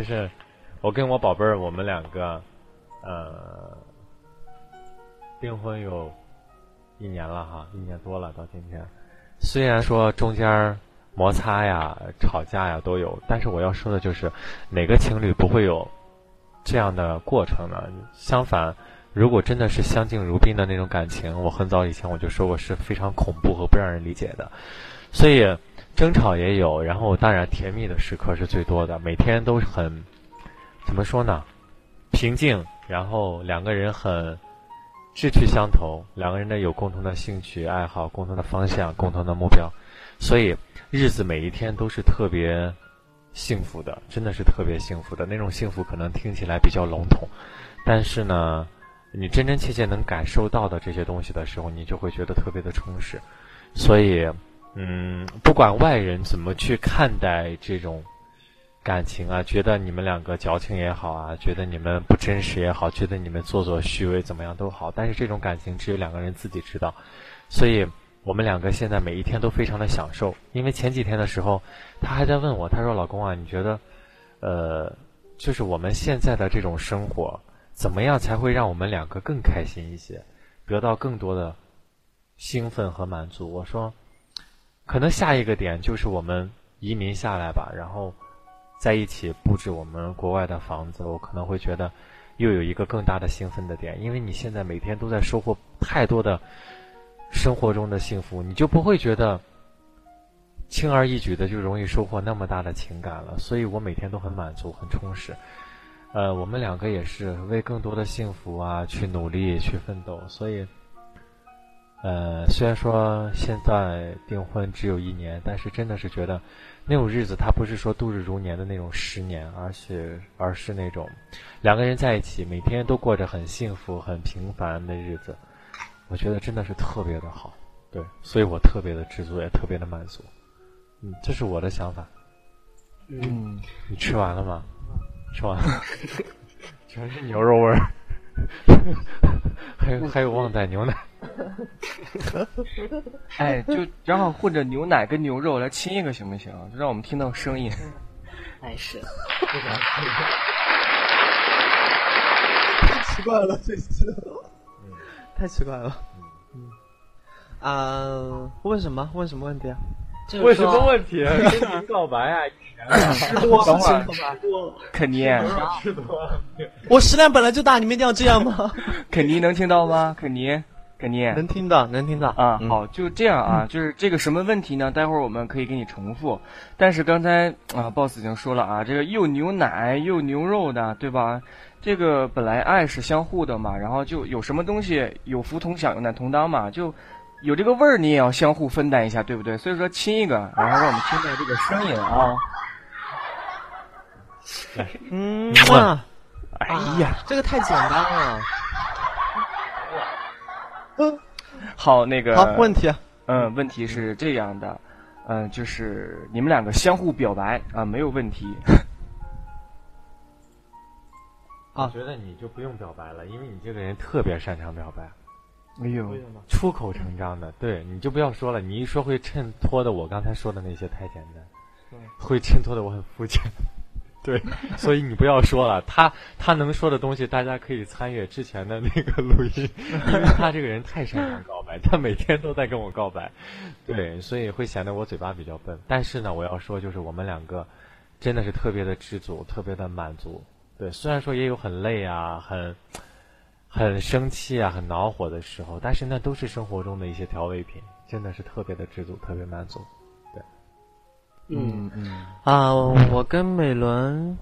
就是我跟我宝贝儿，我们两个订婚有1年了哈，1年多了到今天。虽然说中间摩擦呀、吵架呀都有，但是我要说的就是哪个情侣不会有这样的过程呢？相反，如果真的是相敬如宾的那种感情，我很早以前我就说过是非常恐怖和不让人理解的。所以争吵也有，然后当然甜蜜的时刻是最多的，每天都很怎么说呢，平静，然后两个人很志趣相投，两个人的有共同的兴趣爱好、共同的方向、共同的目标，所以日子每一天都是特别幸福的，真的是特别幸福的。那种幸福可能听起来比较笼统，但是呢你真真切切能感受到的这些东西的时候，你就会觉得特别的充实。所以不管外人怎么去看待这种感情啊，觉得你们两个矫情也好啊，觉得你们不真实也好，觉得你们做作虚伪怎么样都好，但是这种感情只有两个人自己知道。所以我们两个现在每一天都非常的享受。因为前几天的时候他还在问我，他说老公啊，你觉得就是我们现在的这种生活怎么样才会让我们两个更开心一些，得到更多的兴奋和满足？我说可能下一个点就是我们移民下来吧，然后在一起布置我们国外的房子，我可能会觉得又有一个更大的兴奋的点。因为你现在每天都在收获太多的生活中的幸福，你就不会觉得轻而易举的就容易收获那么大的情感了。所以我每天都很满足很充实。我们两个也是为更多的幸福啊去努力去奋斗。所以虽然说现在订婚只有1年，但是真的是觉得那种日子它不是说度日如年的那种10年，而是那种两个人在一起每天都过着很幸福很平凡的日子，我觉得真的是特别的好。对，所以我特别的知足也特别的满足。这是我的想法。你吃完了吗？吃完了全是牛肉味儿还有旺仔牛奶哎，就然后混着牛奶跟牛肉来亲一个行不行？就让我们听到声音。哎，是太奇怪了，这次太奇怪了。问什么问题啊？问什么问题？跟您告白啊！吃多了，肯尼，吃多了。我食量本来就大，你们一定要这样吗？肯尼能听到吗？肯尼能听到，啊！好，就这样啊。就是这个什么问题呢？待会儿我们可以给你重复。但是刚才啊 ，boss 已经说了啊，这个又牛奶又牛肉的，对吧？这个本来爱是相互的嘛，然后就有什么东西有福同享有难同当嘛，就有这个味儿你也要相互分担一下，对不对？所以说亲一个，然后让我们听到这个声音啊。哎呀，这个太简单了。好，那个好问题，问题是这样的，就是你们两个相互表白啊，没有问题。我觉得你就不用表白了，因为你这个人特别擅长表白。哎呦，出口成章的。对，你就不要说了，你一说会衬托的我刚才说的那些太简单，会衬托的我很肤浅。对，所以你不要说了。他能说的东西大家可以参阅之前的那个录音，因为他这个人太擅长告白，他每天都在跟我告白。对，所以会显得我嘴巴比较笨。但是呢，我要说就是我们两个真的是特别的知足，特别的满足。对，虽然说也有很累啊、很生气啊、很恼火的时候，但是那都是生活中的一些调味品，真的是特别的知足，特别满足。对，我跟美伦